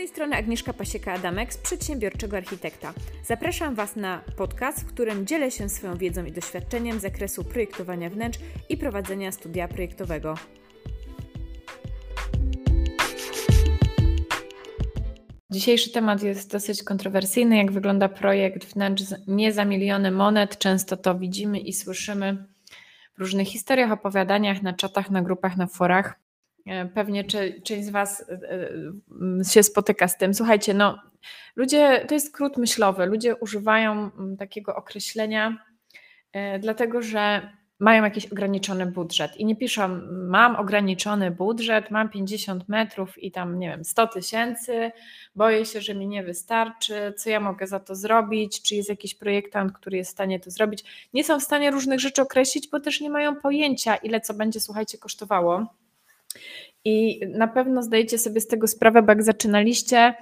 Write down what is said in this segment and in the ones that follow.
tej strony Agnieszka Pasieka-Adamek z Przedsiębiorczego Architekta. Zapraszam Was na podcast, w którym dzielę się swoją wiedzą i doświadczeniem z zakresu projektowania wnętrz i prowadzenia studia projektowego. Dzisiejszy temat jest dosyć kontrowersyjny. Jak wygląda projekt wnętrz nie za miliony monet? Często to widzimy i słyszymy w różnych historiach, opowiadaniach, na czatach, na grupach, na forach. Pewnie część z Was się spotyka z tym. Słuchajcie, ludzie, to jest skrót myślowy. Ludzie używają takiego określenia, dlatego że mają jakiś ograniczony budżet i nie piszą, mam ograniczony budżet, mam 50 metrów i tam, nie wiem, 100 000, boję się, że mi nie wystarczy, co ja mogę za to zrobić, czy jest jakiś projektant, który jest w stanie to zrobić. Nie są w stanie różnych rzeczy określić, bo też nie mają pojęcia, ile co będzie, słuchajcie, kosztowało. I na pewno zdajecie sobie z tego sprawę, bo jak zaczynaliście,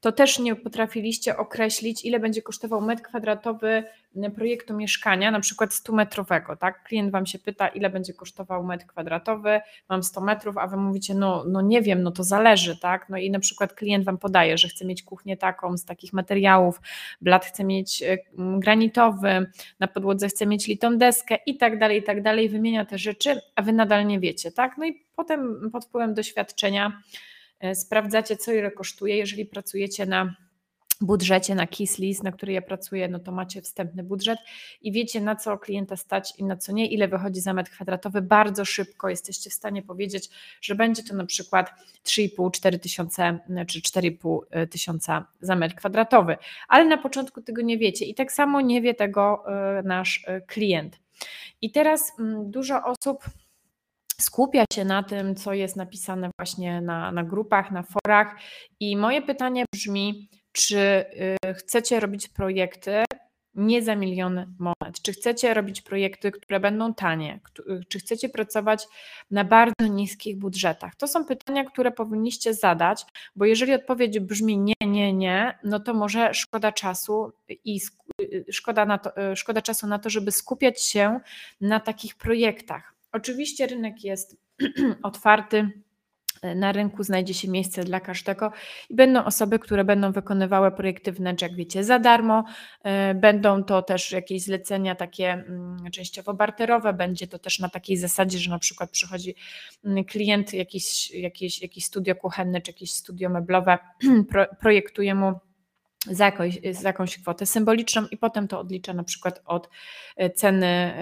to też nie potrafiliście określić, ile będzie kosztował metr kwadratowy projektu mieszkania, na przykład 100-metrowego. Tak? Klient Wam się pyta, ile będzie kosztował metr kwadratowy, mam 100 metrów, a Wy mówicie, nie wiem, to zależy. Tak? I na przykład klient Wam podaje, że chce mieć kuchnię taką, z takich materiałów, blat chce mieć granitowy, na podłodze chce mieć litą deskę i tak dalej, wymienia te rzeczy, a Wy nadal nie wiecie. Tak? I potem pod wpływem doświadczenia sprawdzacie, co ile kosztuje. Jeżeli pracujecie na budżecie, na KIS-LIS, na który ja pracuję, to macie wstępny budżet i wiecie, na co klienta stać i na co nie, ile wychodzi za metr kwadratowy. Bardzo szybko jesteście w stanie powiedzieć, że będzie to na przykład 3,5-4 000 czy 4,5 000 za metr kwadratowy, ale na początku tego nie wiecie i tak samo nie wie tego nasz klient. I teraz dużo osób skupia się na tym, co jest napisane właśnie na grupach, na forach i moje pytanie brzmi, czy chcecie robić projekty nie za milion monet, czy chcecie robić projekty, które będą tanie, czy chcecie pracować na bardzo niskich budżetach? To są pytania, które powinniście zadać, bo jeżeli odpowiedź brzmi nie, to może szkoda czasu i szkoda czasu na to, żeby skupiać się na takich projektach. Oczywiście rynek jest otwarty, na rynku znajdzie się miejsce dla każdego i będą osoby, które będą wykonywały projekty wnętrz, jak wiecie, za darmo, będą to też jakieś zlecenia takie częściowo barterowe, będzie to też na takiej zasadzie, że na przykład przychodzi klient, jakieś studio kuchenne czy jakieś studio meblowe, projektuje mu za jakąś kwotę symboliczną i potem to odlicza na przykład od ceny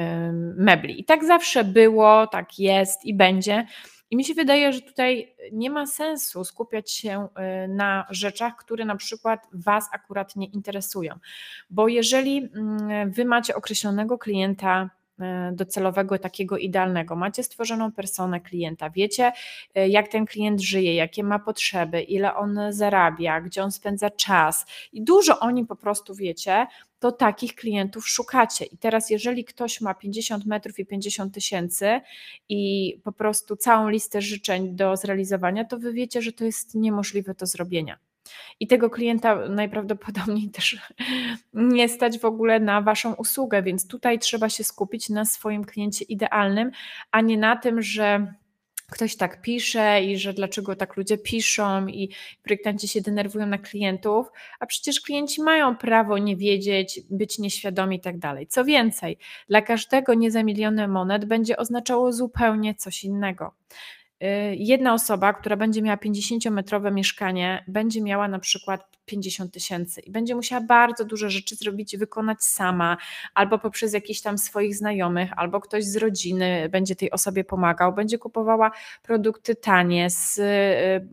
mebli. I tak zawsze było, tak jest i będzie. I mi się wydaje, że tutaj nie ma sensu skupiać się na rzeczach, które na przykład Was akurat nie interesują. Bo jeżeli Wy macie określonego klienta docelowego, takiego idealnego, macie stworzoną personę klienta, wiecie, jak ten klient żyje, jakie ma potrzeby, ile on zarabia, gdzie on spędza czas i dużo o nim po prostu wiecie, to takich klientów szukacie. I teraz jeżeli ktoś ma 50 metrów i 50 000 i po prostu całą listę życzeń do zrealizowania, to Wy wiecie, że to jest niemożliwe do zrobienia. I tego klienta najprawdopodobniej też nie stać w ogóle na Waszą usługę, więc tutaj trzeba się skupić na swoim kliencie idealnym, a nie na tym, że ktoś tak pisze i że dlaczego tak ludzie piszą i projektanci się denerwują na klientów, a przecież klienci mają prawo nie wiedzieć, być nieświadomi i tak dalej. Co więcej, dla każdego nie za miliony monet będzie oznaczało zupełnie coś innego. Jedna osoba, która będzie miała 50-metrowe mieszkanie, będzie miała na przykład 50 000 i będzie musiała bardzo dużo rzeczy zrobić i wykonać sama, albo poprzez jakichś tam swoich znajomych, albo ktoś z rodziny będzie tej osobie pomagał, będzie kupowała produkty tanie z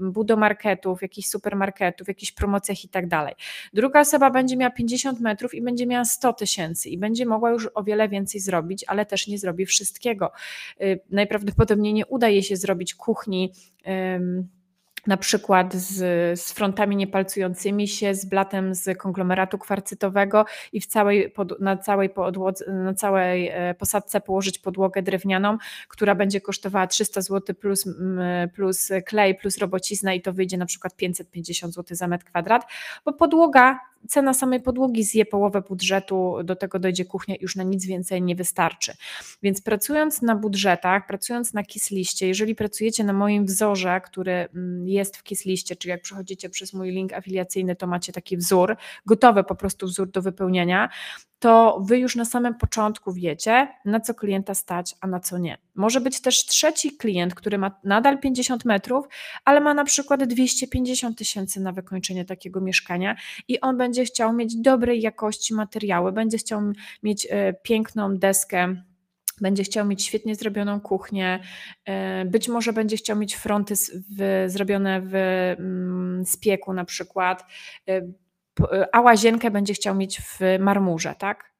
budomarketów, jakichś supermarketów, jakichś promocjach i tak dalej. Druga osoba będzie miała 50 metrów i będzie miała 100 000 i będzie mogła już o wiele więcej zrobić, ale też nie zrobi wszystkiego. Najprawdopodobniej nie uda jej się zrobić kuchni, na przykład z frontami niepalcującymi się, z blatem z konglomeratu kwarcytowego i na całej posadce położyć podłogę drewnianą, która będzie kosztowała 300 zł plus klej, plus robocizna i to wyjdzie na przykład 550 zł za metr kwadrat, bo cena samej podłogi zje połowę budżetu, do tego dojdzie kuchnia i już na nic więcej nie wystarczy. Więc pracując na budżetach, pracując na KIS-liście, jeżeli pracujecie na moim wzorze, który jest jest w KIS-liście, czyli jak przechodzicie przez mój link afiliacyjny, to macie taki wzór, gotowy po prostu wzór do wypełnienia, to wy już na samym początku wiecie, na co klienta stać, a na co nie. Może być też trzeci klient, który ma nadal 50 metrów, ale ma na przykład 250 tysięcy na wykończenie takiego mieszkania i on będzie chciał mieć dobrej jakości materiały, będzie chciał mieć piękną deskę, będzie chciał mieć świetnie zrobioną kuchnię, być może będzie chciał mieć fronty zrobione z pieku na przykład, a łazienkę będzie chciał mieć w marmurze, tak?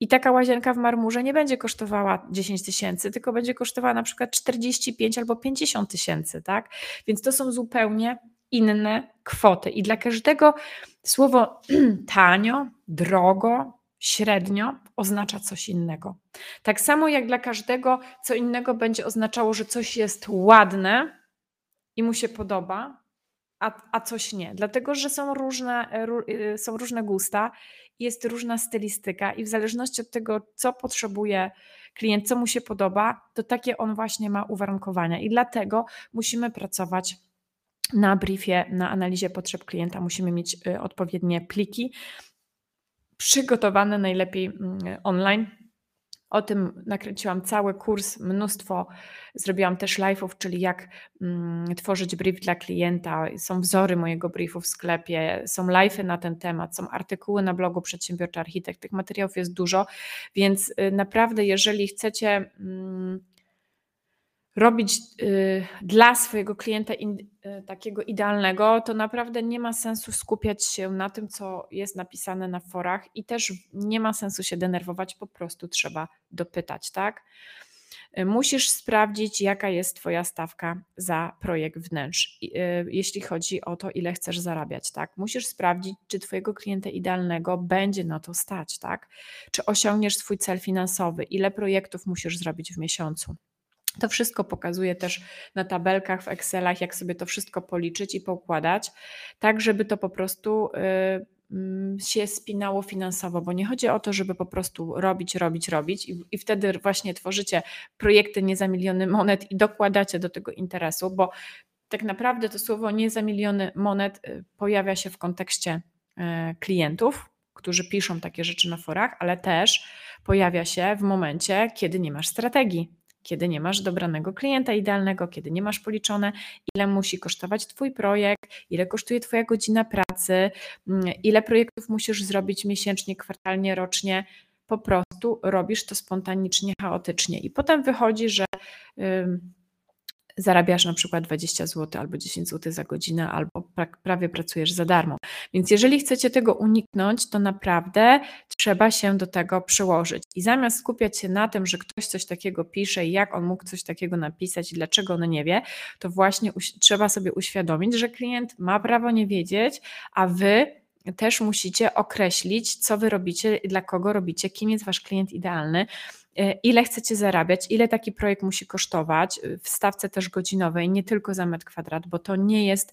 I taka łazienka w marmurze nie będzie kosztowała 10 tysięcy, tylko będzie kosztowała na przykład 45 albo 50 tysięcy, tak? Więc to są zupełnie inne kwoty i dla każdego słowo tanio, drogo, średnio oznacza coś innego. Tak samo jak dla każdego co innego będzie oznaczało, że coś jest ładne i mu się podoba, a coś nie. Dlatego, że są różne gusta, jest różna stylistyka i w zależności od tego, co potrzebuje klient, co mu się podoba, to takie on właśnie ma uwarunkowania i dlatego musimy pracować na briefie, na analizie potrzeb klienta, musimy mieć odpowiednie pliki przygotowane najlepiej online. O tym nakręciłam cały kurs, mnóstwo, zrobiłam też live'ów, czyli jak tworzyć brief dla klienta, są wzory mojego briefu w sklepie, są live'y na ten temat, są artykuły na blogu Przedsiębiorczy Architekt, tych materiałów jest dużo, więc naprawdę jeżeli chcecie robić dla swojego klienta takiego idealnego, to naprawdę nie ma sensu skupiać się na tym, co jest napisane na forach i też nie ma sensu się denerwować, po prostu trzeba dopytać, tak? Musisz sprawdzić, jaka jest twoja stawka za projekt wnętrz, jeśli chodzi o to, ile chcesz zarabiać, tak? Musisz sprawdzić, czy twojego klienta idealnego będzie na to stać, tak? Czy osiągniesz swój cel finansowy, ile projektów musisz zrobić w miesiącu. To wszystko pokazuję też na tabelkach, w Excelach, jak sobie to wszystko policzyć i poukładać, tak żeby to po prostu się spinało finansowo, bo nie chodzi o to, żeby po prostu robić i wtedy właśnie tworzycie projekty nie za miliony monet i dokładacie do tego interesu, bo tak naprawdę to słowo nie za miliony monet pojawia się w kontekście klientów, którzy piszą takie rzeczy na forach, ale też pojawia się w momencie, kiedy nie masz strategii. Kiedy nie masz dobranego klienta idealnego, kiedy nie masz policzone, ile musi kosztować twój projekt, ile kosztuje twoja godzina pracy, ile projektów musisz zrobić miesięcznie, kwartalnie, rocznie, po prostu robisz to spontanicznie, chaotycznie i potem wychodzi, że zarabiasz na przykład 20 zł albo 10 zł za godzinę, albo prawie pracujesz za darmo. Więc jeżeli chcecie tego uniknąć, to naprawdę trzeba się do tego przyłożyć. I zamiast skupiać się na tym, że ktoś coś takiego pisze i jak on mógł coś takiego napisać i dlaczego on nie wie, to właśnie trzeba sobie uświadomić, że klient ma prawo nie wiedzieć, a wy też musicie określić, co wy robicie, dla kogo robicie, kim jest wasz klient idealny, ile chcecie zarabiać, ile taki projekt musi kosztować, w stawce też godzinowej, nie tylko za metr kwadrat, bo to nie jest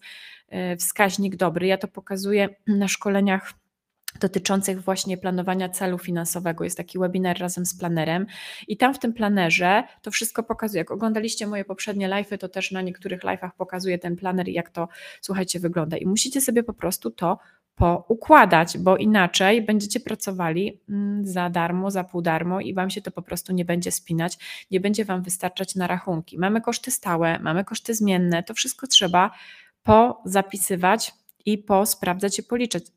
wskaźnik dobry. Ja to pokazuję na szkoleniach dotyczących właśnie planowania celu finansowego. Jest taki webinar razem z planerem i tam w tym planerze to wszystko pokazuję. Jak oglądaliście moje poprzednie live'y, to też na niektórych live'ach pokazuję ten planer i jak to, słuchajcie, wygląda. I musicie sobie po prostu to poukładać, bo inaczej będziecie pracowali za darmo, za pół darmo i wam się to po prostu nie będzie spinać, nie będzie wam wystarczać na rachunki. Mamy koszty stałe, mamy koszty zmienne, to wszystko trzeba pozapisywać i posprawdzać i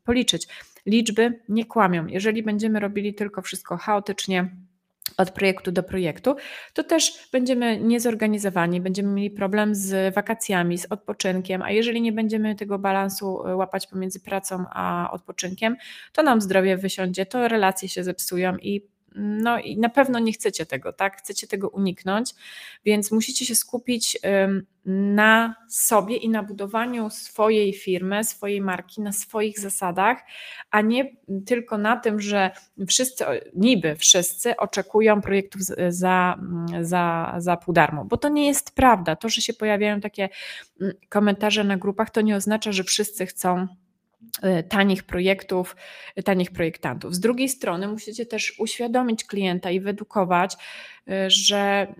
policzyć. Liczby nie kłamią. Jeżeli będziemy robili tylko wszystko chaotycznie, od projektu do projektu, to też będziemy niezorganizowani, będziemy mieli problem z wakacjami, z odpoczynkiem, a jeżeli nie będziemy tego balansu łapać pomiędzy pracą a odpoczynkiem, to nam zdrowie wysiądzie, to relacje się zepsują i na pewno nie chcecie tego, tak? Chcecie tego uniknąć, więc musicie się skupić na sobie i na budowaniu swojej firmy, swojej marki, na swoich zasadach, a nie tylko na tym, że niby wszyscy oczekują projektów za pół darmo, bo to nie jest prawda. To, że się pojawiają takie komentarze na grupach, to nie oznacza, że wszyscy chcą tanich projektantów. Z drugiej strony musicie też uświadomić klienta i wyedukować, że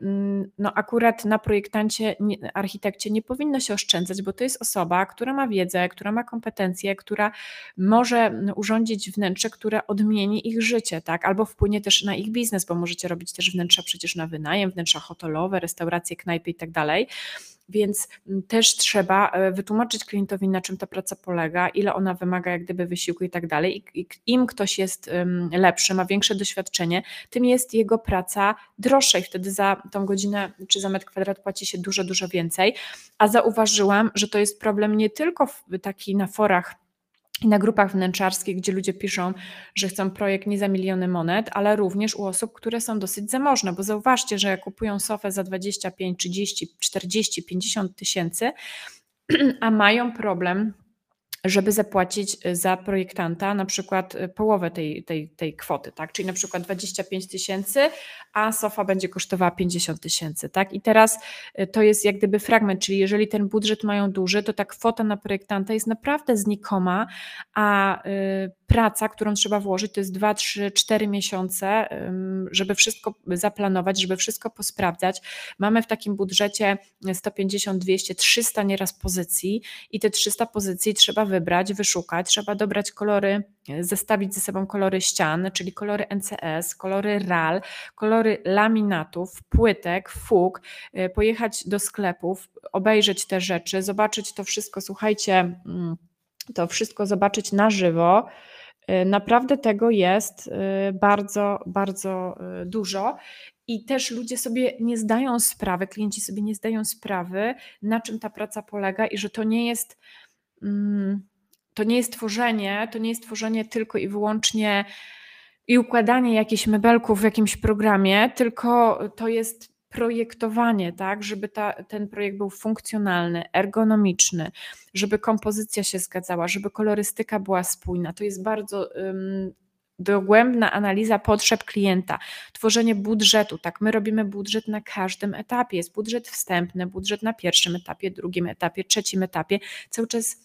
no akurat na projektancie, architekcie nie powinno się oszczędzać, bo to jest osoba, która ma wiedzę, która ma kompetencje, która może urządzić wnętrze, które odmieni ich życie, tak? Albo wpłynie też na ich biznes, bo możecie robić też wnętrza przecież na wynajem, wnętrza hotelowe, restauracje, knajpy i tak dalej. Więc też trzeba wytłumaczyć klientowi, na czym ta praca polega, ile ona wymaga jak gdyby wysiłku i tak dalej. I im ktoś jest lepszy, ma większe doświadczenie, tym jest jego praca droższa i wtedy za tą godzinę czy za metr kwadrat płaci się dużo, dużo więcej. A zauważyłam, że to jest problem nie tylko taki na forach i na grupach wnętrzarskich, gdzie ludzie piszą, że chcą projekt nie za miliony monet, ale również u osób, które są dosyć zamożne, bo zauważcie, że jak kupują sofę za 25, 30, 40, 50 tysięcy, a mają problem, żeby zapłacić za projektanta na przykład połowę tej kwoty, tak? Czyli na przykład 25 tysięcy, a sofa będzie kosztowała 50 tysięcy, tak? I teraz to jest jak gdyby fragment, czyli jeżeli ten budżet mają duży, to ta kwota na projektanta jest naprawdę znikoma, a praca, którą trzeba włożyć, to jest 2, 3, 4 miesiące, żeby wszystko zaplanować, żeby wszystko posprawdzać. Mamy w takim budżecie 150, 200, 300 nieraz pozycji i te 300 pozycji trzeba wybrać, wyszukać, trzeba dobrać kolory, zestawić ze sobą kolory ścian, czyli kolory NCS, kolory RAL, kolory laminatów, płytek, fug, pojechać do sklepów, obejrzeć te rzeczy, zobaczyć to wszystko, słuchajcie, to wszystko zobaczyć na żywo. Naprawdę tego jest bardzo, bardzo dużo i też ludzie sobie nie zdają sprawy, klienci sobie nie zdają sprawy, na czym ta praca polega i że to nie jest tworzenie tylko i wyłącznie i układanie jakichś mebelków w jakimś programie, tylko to jest projektowanie, tak, żeby ten projekt był funkcjonalny, ergonomiczny, żeby kompozycja się zgadzała, żeby kolorystyka była spójna. To jest bardzo dogłębna analiza potrzeb klienta, tworzenie budżetu, tak, my robimy budżet na każdym etapie, jest budżet wstępny, budżet na pierwszym etapie, drugim etapie, trzecim etapie, cały czas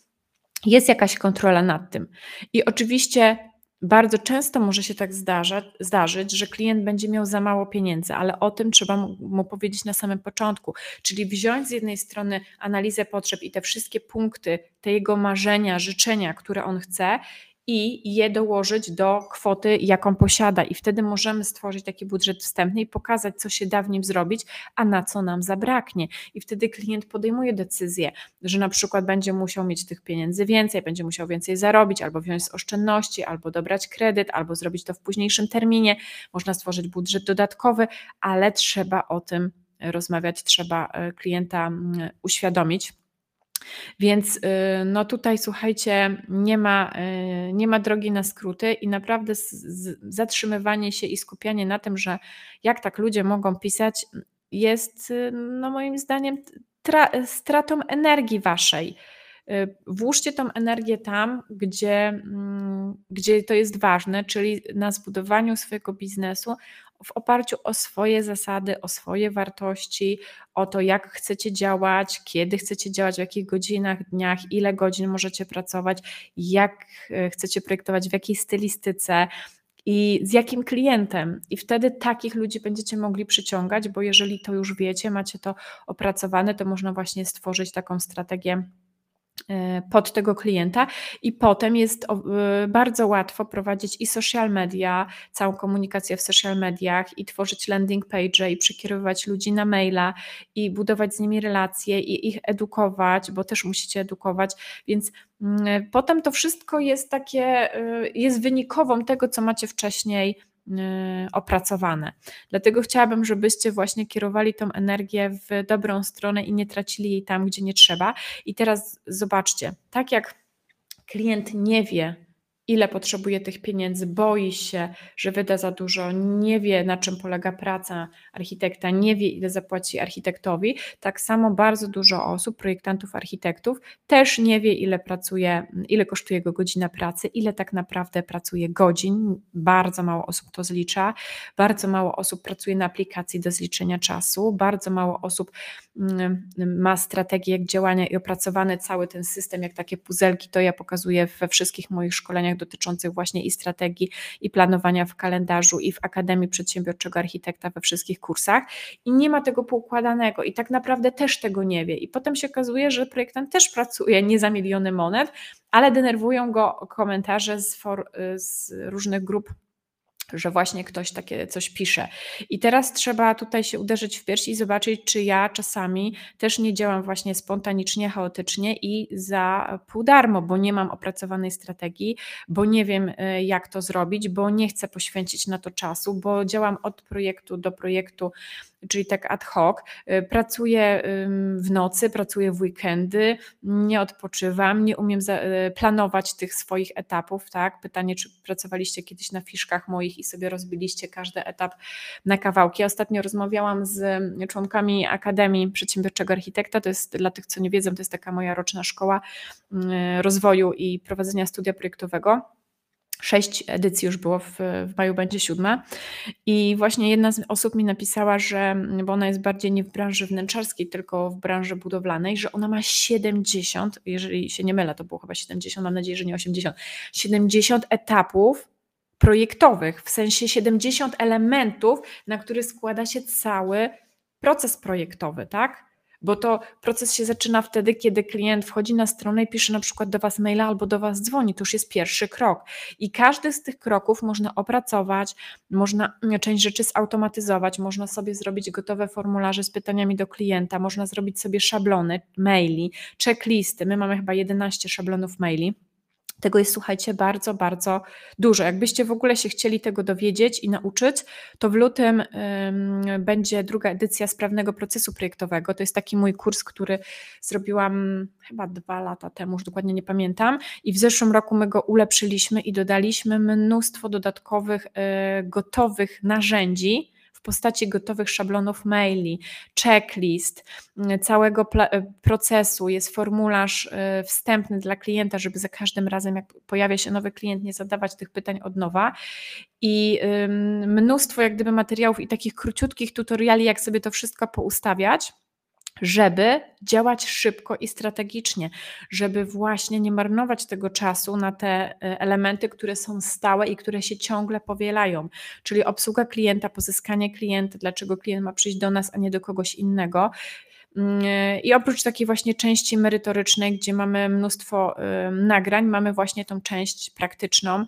jest jakaś kontrola nad tym i oczywiście bardzo często może się tak zdarzyć, że klient będzie miał za mało pieniędzy, ale o tym trzeba mu powiedzieć na samym początku, czyli wziąć z jednej strony analizę potrzeb i te wszystkie punkty, te jego marzenia, życzenia, które on chce i je dołożyć do kwoty, jaką posiada i wtedy możemy stworzyć taki budżet wstępny i pokazać, co się da w nim zrobić, a na co nam zabraknie i wtedy klient podejmuje decyzję, że na przykład będzie musiał mieć tych pieniędzy więcej, będzie musiał więcej zarobić, albo wziąć z oszczędności, albo dobrać kredyt, albo zrobić to w późniejszym terminie, można stworzyć budżet dodatkowy, ale trzeba o tym rozmawiać, trzeba klienta uświadomić. Więc no tutaj słuchajcie, nie ma drogi na skróty i naprawdę zatrzymywanie się i skupianie na tym, że jak tak ludzie mogą pisać jest no moim zdaniem stratą energii waszej. Włóżcie tą energię tam, gdzie to jest ważne, czyli na zbudowaniu swojego biznesu w oparciu o swoje zasady, o swoje wartości, o to jak chcecie działać, kiedy chcecie działać, w jakich godzinach, dniach, ile godzin możecie pracować, jak chcecie projektować, w jakiej stylistyce i z jakim klientem i wtedy takich ludzi będziecie mogli przyciągać, bo jeżeli to już wiecie, macie to opracowane, to można właśnie stworzyć taką strategię pod tego klienta i potem jest bardzo łatwo prowadzić i social media, całą komunikację w social mediach i tworzyć landing page'e i przekierowywać ludzi na maila i budować z nimi relacje i ich edukować, bo też musicie edukować, więc potem to wszystko jest takie, jest wynikową tego, co macie wcześniej opracowane. Dlatego chciałabym, żebyście właśnie kierowali tą energię w dobrą stronę i nie tracili jej tam, gdzie nie trzeba. I teraz zobaczcie, tak jak klient nie wie, ile potrzebuje tych pieniędzy, boi się, że wyda za dużo, nie wie, na czym polega praca architekta, nie wie, ile zapłaci architektowi. Tak samo bardzo dużo osób, projektantów, architektów też nie wie, ile pracuje, ile kosztuje jego godzina pracy, ile tak naprawdę pracuje godzin. Bardzo mało osób to zlicza, bardzo mało osób pracuje na aplikacji do zliczenia czasu, bardzo mało osób ma strategię działania i opracowany cały ten system, jak takie puzelki, to ja pokazuję we wszystkich moich szkoleniach dotyczących właśnie i strategii, i planowania w kalendarzu, i w Akademii Przedsiębiorczego Architekta we wszystkich kursach i nie ma tego poukładanego i tak naprawdę też tego nie wie i potem się okazuje, że projektant też pracuje nie za miliony monet, ale denerwują go komentarze z różnych grup, że właśnie ktoś takie coś pisze. I teraz trzeba tutaj się uderzyć w piersi i zobaczyć, czy ja czasami też nie działam właśnie spontanicznie, chaotycznie i za pół darmo, bo nie mam opracowanej strategii, bo nie wiem, jak to zrobić, bo nie chcę poświęcić na to czasu, bo działam od projektu do projektu, czyli tak ad hoc, pracuję w nocy, pracuję w weekendy, nie odpoczywam, nie umiem planować tych swoich etapów, tak? Pytanie, czy pracowaliście kiedyś na fiszkach moich i sobie rozbiliście każdy etap na kawałki. Ostatnio rozmawiałam z członkami Akademii Przedsiębiorczego Architekta, to jest dla tych, co nie wiedzą, to jest taka moja roczna szkoła rozwoju i prowadzenia studia projektowego. 6 edycji już było, w maju będzie 7. I właśnie jedna z osób mi napisała, że, bo ona jest bardziej nie w branży wnętrzarskiej, tylko w branży budowlanej, że ona ma 70, jeżeli się nie mylę, to było chyba 70, mam nadzieję, że nie 80, 70 etapów projektowych, w sensie 70 elementów, na który składa się cały proces projektowy, tak? Bo to proces się zaczyna wtedy, kiedy klient wchodzi na stronę i pisze na przykład do Was maila albo do Was dzwoni, to już jest pierwszy krok i każdy z tych kroków można opracować, można część rzeczy zautomatyzować, można sobie zrobić gotowe formularze z pytaniami do klienta, można zrobić sobie szablony maili, checklisty, my mamy chyba 11 szablonów maili. Tego jest, słuchajcie, bardzo, bardzo dużo. Jakbyście w ogóle się chcieli tego dowiedzieć i nauczyć, to w lutym będzie 2. edycja Sprawnego Procesu Projektowego. To jest taki mój kurs, który zrobiłam chyba 2 lata temu, już dokładnie nie pamiętam. I w zeszłym roku my go ulepszyliśmy i dodaliśmy mnóstwo dodatkowych, gotowych narzędzi, w postaci gotowych szablonów maili, checklist, całego procesu, jest formularz wstępny dla klienta, żeby za każdym razem, jak pojawia się nowy klient, nie zadawać tych pytań od nowa i mnóstwo jak gdyby materiałów i takich króciutkich tutoriali, jak sobie to wszystko poustawiać, żeby działać szybko i strategicznie, żeby właśnie nie marnować tego czasu na te elementy, które są stałe i które się ciągle powielają, czyli obsługa klienta, pozyskanie klienta, dlaczego klient ma przyjść do nas, a nie do kogoś innego. I oprócz takiej właśnie części merytorycznej, gdzie mamy mnóstwo nagrań, mamy właśnie tą część praktyczną,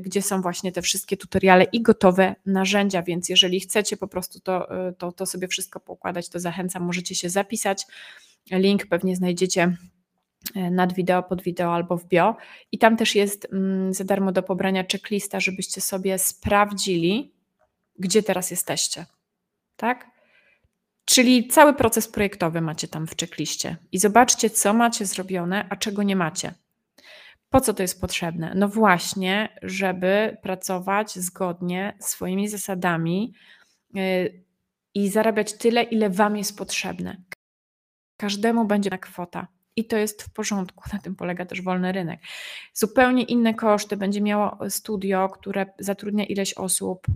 gdzie są właśnie te wszystkie tutoriale i gotowe narzędzia, więc jeżeli chcecie po prostu to sobie wszystko poukładać, to zachęcam, możecie się zapisać, link pewnie znajdziecie nad wideo, pod wideo albo w bio i tam też jest za darmo do pobrania checklista, żebyście sobie sprawdzili, gdzie teraz jesteście, tak? Czyli cały proces projektowy macie tam w checkliście i zobaczcie, co macie zrobione, a czego nie macie. Po co to jest potrzebne? No właśnie, żeby pracować zgodnie z swoimi zasadami i zarabiać tyle, ile Wam jest potrzebne. Każdemu będzie na kwota i to jest w porządku, na tym polega też wolny rynek. Zupełnie inne koszty będzie miało studio, które zatrudnia ileś osób,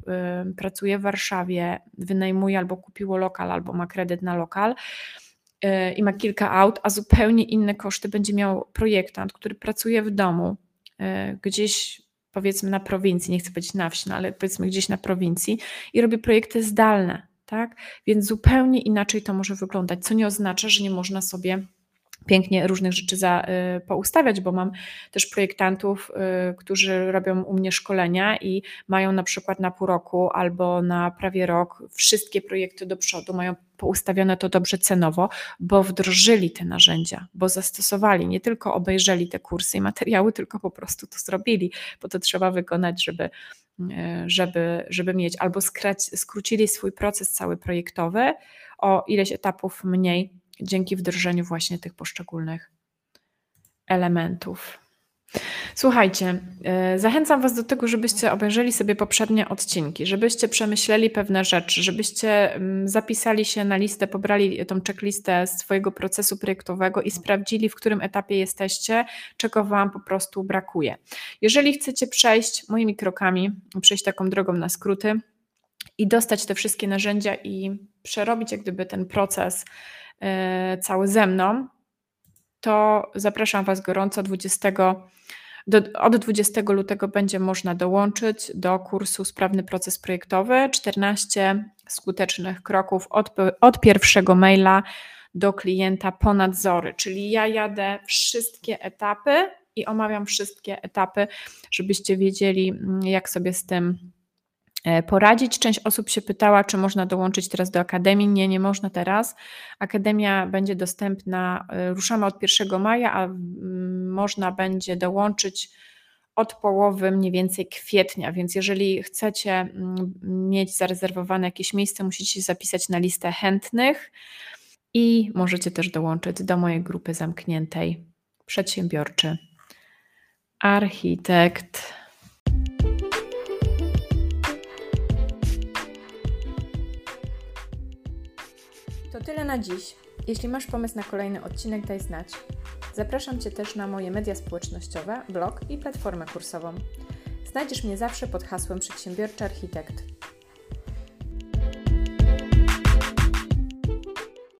pracuje w Warszawie, wynajmuje albo kupiło lokal, albo ma kredyt na lokal, i ma kilka aut, a zupełnie inne koszty będzie miał projektant, który pracuje w domu, gdzieś powiedzmy na prowincji, nie chcę powiedzieć na wsi, no ale powiedzmy gdzieś na prowincji i robi projekty zdalne, tak? Więc zupełnie inaczej to może wyglądać, co nie oznacza, że nie można sobie pięknie różnych rzeczy poustawiać, bo mam też projektantów, którzy robią u mnie szkolenia i mają na przykład na pół roku albo na prawie rok wszystkie projekty do przodu, mają poustawione to dobrze cenowo, bo wdrożyli te narzędzia, bo zastosowali, nie tylko obejrzeli te kursy i materiały, tylko po prostu to zrobili, bo to trzeba wykonać, żeby mieć, albo skrócili swój proces cały projektowy o ileś etapów mniej, dzięki wdrożeniu właśnie tych poszczególnych elementów. Słuchajcie, zachęcam Was do tego, żebyście obejrzeli sobie poprzednie odcinki, żebyście przemyśleli pewne rzeczy, żebyście zapisali się na listę, pobrali tą checklistę z swojego procesu projektowego i sprawdzili, w którym etapie jesteście, czego Wam po prostu brakuje. Jeżeli chcecie przejść moimi krokami, przejść taką drogą na skróty i dostać te wszystkie narzędzia i przerobić jak gdyby ten proces cały ze mną, to zapraszam Was gorąco. Od 20 lutego będzie można dołączyć do kursu Sprawny Proces Projektowy, 14 skutecznych kroków od pierwszego maila do klienta po nadzory, czyli ja jadę wszystkie etapy i omawiam wszystkie etapy, żebyście wiedzieli, jak sobie z tym poradzić. Część osób się pytała, czy można dołączyć teraz do Akademii. Nie, nie można teraz. Akademia będzie dostępna, ruszamy od 1 maja, a można będzie dołączyć od połowy mniej więcej kwietnia, więc jeżeli chcecie mieć zarezerwowane jakieś miejsce, musicie się zapisać na listę chętnych i możecie też dołączyć do mojej grupy zamkniętej Przedsiębiorczy Architekt. To tyle na dziś. Jeśli masz pomysł na kolejny odcinek, daj znać. Zapraszam Cię też na moje media społecznościowe, blog i platformę kursową. Znajdziesz mnie zawsze pod hasłem Przedsiębiorczy Architekt.